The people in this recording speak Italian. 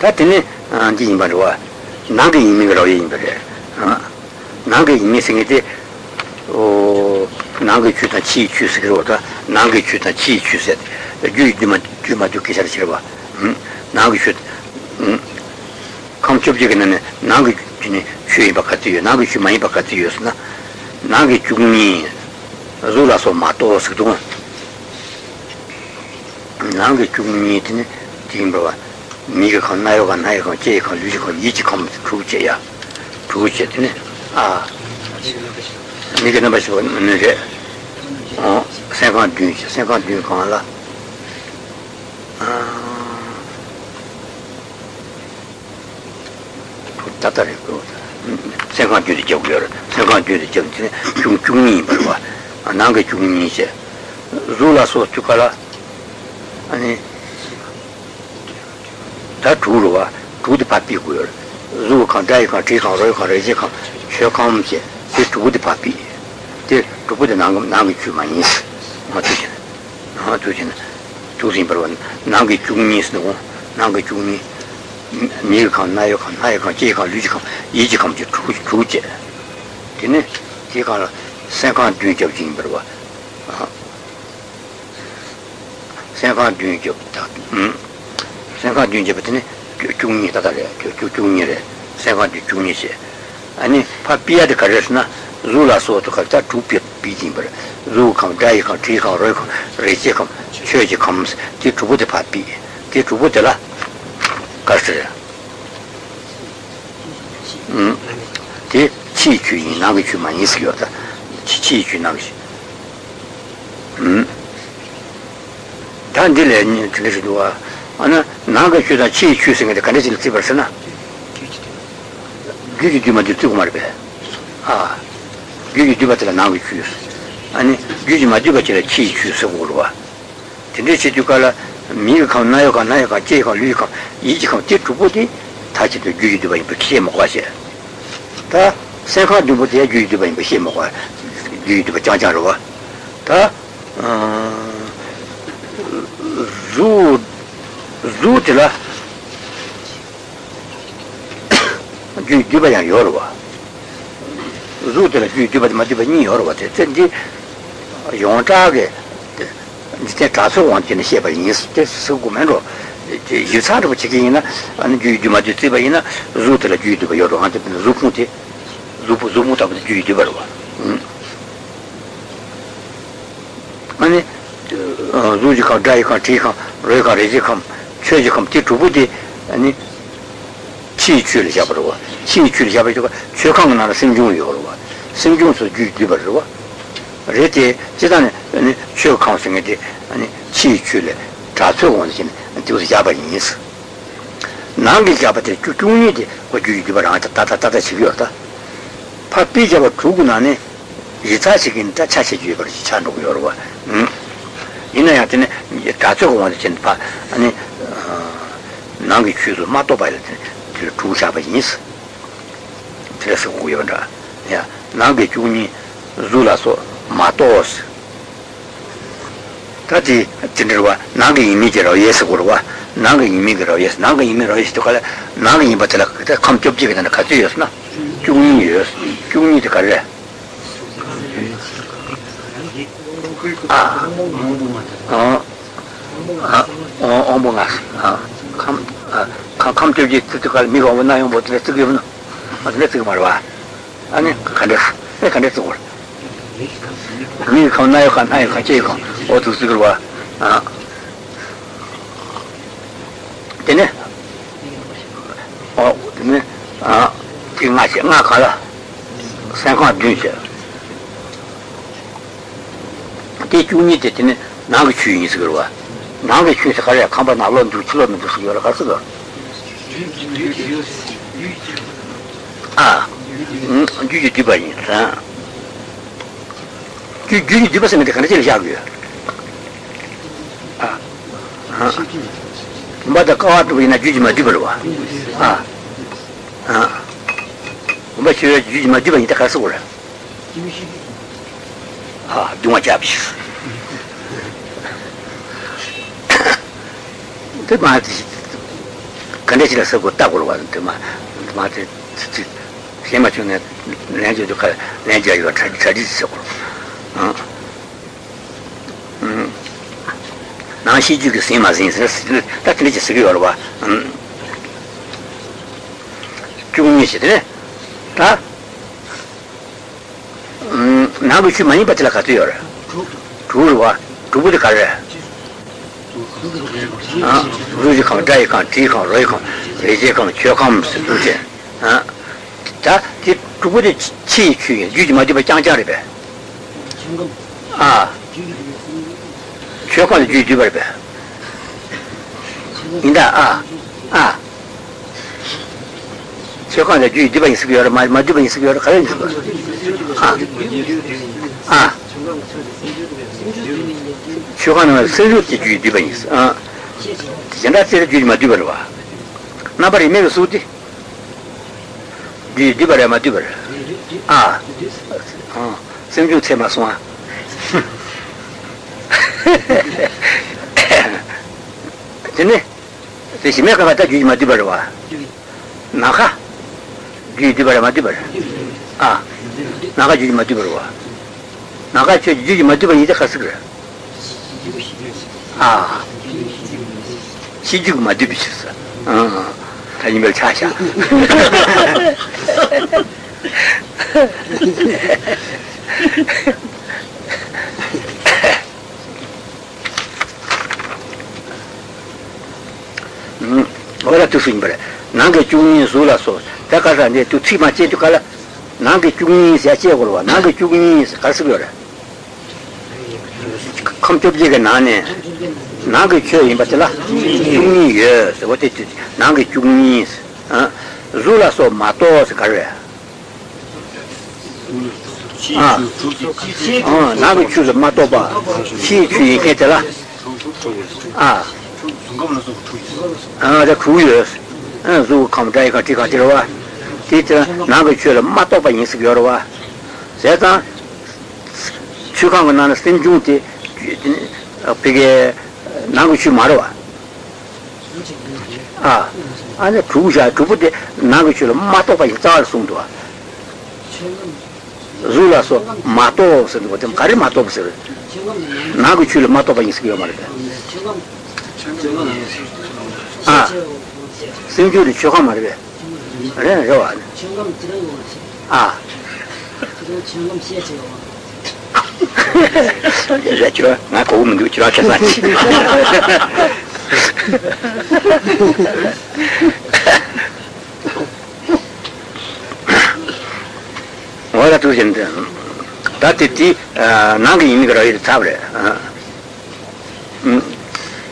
다때네 안디님 말이야. 나게 이미로 이미래. 나게 이미 생기대 어 나게 주다 치 주스로다. 나게 주다 치 주세. 주이드만 주마도 계산을 봐. 나게 주 감쪽지기는 나게 주니 주의 바깥이요. 나게 주 많이 바깥이요스나. 나게 주니 졸아서 마토스도 나게 주니 timber, Nikon, Nayoga, Nayoga, Jacob, Lucicon, each comes to Jaya, to Jetin. Ah, Nikanabas, second Duke, Allah. Tatarico, second Duke, second Duke, Jumi, Nanga Jumi, Zula so to color. Turuva, good papi girl, Zukan, Daikan, Chikan, Rokan, Rezikan, Shakam, this good papi. They to put an Nangichumanis, Matuchin, Matuchin, Tuzimber, Nangichumis, no, Nangichumi, Nilkan, Nayokan, Nayokan, Chikan, Lujikan, Ijikam, Tuja. Didn't it? Chikan, second drink of Jimberwa. Second drink of that. Second Junior, Junior, Junior, second Junior. And Papia de Caresna, Zula so to Carta, two beating bird, Zucam, Diacon, Tricom, Recom, Recicom, Church comes, Tito Wood Papi, Tito Woodella, Castria. The Chichu in Navichu Manisciota, Chichu Navish. Dandelian Telesidua. Она надо сюда чей чувствовать это конечный цифр сына. Гюги дюма дюты умарбе. А гюги дюба тела навык чувств. Они гюги мадюба тела чей чувствовал урва. Тендечи дюкала миркам наёкам наёкам чейкам люйкам идикам те чуботи тачи до гюги дюба им бхе мухасе. Та сэнха дюботи я гюги дюба им бхе муха гюги дюба чанчан рова. Та зу Zutila Judiba Yorwa Zutila Judiba Madibani Yorwa, Tendi Yontage, the Tasso wants in the Sheba in his Sugumero. You start with Chigina and Judima Judibaina, Zutila Judiba Yorwa, and Zuputi Zupuzumut of the Judibarwa. Money Zujika, Daika, Tika, Reka, Rezicum. 최적금 뒤두부디 아니 치취를 잡으러 와 치취를 잡으려고 최강 나라 신중을 요로 와 신중수 뒤뒤버려 와 그래대 지단에 아니 최강 생에디 아니 치취를 자초원 신 뒤에서 잡아인 있어 남기 잡아대 중요이디 그 뒤뒤버랑 따따따따 지겨다 파피 잡아 두고 나네 이자식인 다 차시지 버리지 찬고 요로 와 이나한테는 자초원 신 아니 Nangi choose Mato by the two Japanese. Tres Uyonda. Nangi Juni Zulaso Matos. Tati Tinderwa, Nangi immediately, yes, Urwa, Nangi immediately, yes, Nangi immediately to color, Nangi but the computer and the Katius, no? 2 years, 2 years to color. Come to you to call me over now, but let's give them. Let's give Marwa. And I can let over. We can now can I can take or to Sigua. Then, oh, then, in my color, second duty. Did you need it in now? She is Gurua. Now we choose a career, come on alone to children to your husband. Ah, do you give it? Do you give us in the country? Ah, but the card we in a Judima Diberwa. Ah, but you're Judima Diba in the castle. Ah, do my jobs. Ты мать, 간대지라서 그 따고로 왔는데 마치 세마 중에 내주도 가 내주야 이거 자지 있었고 나시 주기 세마진 다 틀리지 쓰기 걸어봐 중요시네 다 나도 좀 많이 받으라 가도요 두루와 두부도 가래 루지 컴 다이 컴 티컴 로이 컴 레지 컴 쵸컴 루지 자 두부의 치취 유지 마디바 장자리베 아 쵸컴 유지버베 인다 아아 쵸컴 유지바 인스비어 마디바 인스비어 가래 아 Чухана сырьёте дюй дибанис. А. Генерация дюй мадибарва. Набари мега сути. Дюй дибаря мадибар. А. А. Сырьё тема суа. Тене. Теси мега вата дюй мадибарва. Наха. Дюй дибаря мадибар. А. Наха дюй мадибарва. Наха чё дюй мадибар иде хасыр. 아, 시죽 마디비셨어. 다니면 차샤. 뭐라 뜻인 거래. 난게 중인 소라서. 다가서 이제 또 치마 제도 갈라. 난게 중인 자체가 걸어. 난게 중인 갈수 거래. 컴퓨터지가 나네. 나게 켜이 맞잖아. 중이에. 어때? 나게 중이. 아. 줄라서 마토스 가래. 아. 아, 나게 줄서 마토바. 시치 했잖아. 아. 아, 저 구여. 아, 저 컴퓨터가 티가 들어와. 티가 나게 줄서 마토바 인식 열어와. 제가 추강은 나는 생중티 그게 나고치 말아. 아. 아니 부자 그분들 나고치로 마토가 있다고 숨도. 줄라서 마토 쓰는 거좀 가리 마토 없어. 나고치로 마토가 있으려 말이야. 아. 생주를 쳐가 말이야. 그래 좋아. 아. Зачем? На кому ты вчера сказал? Вот это уже не. Да ты наги имиграли табре.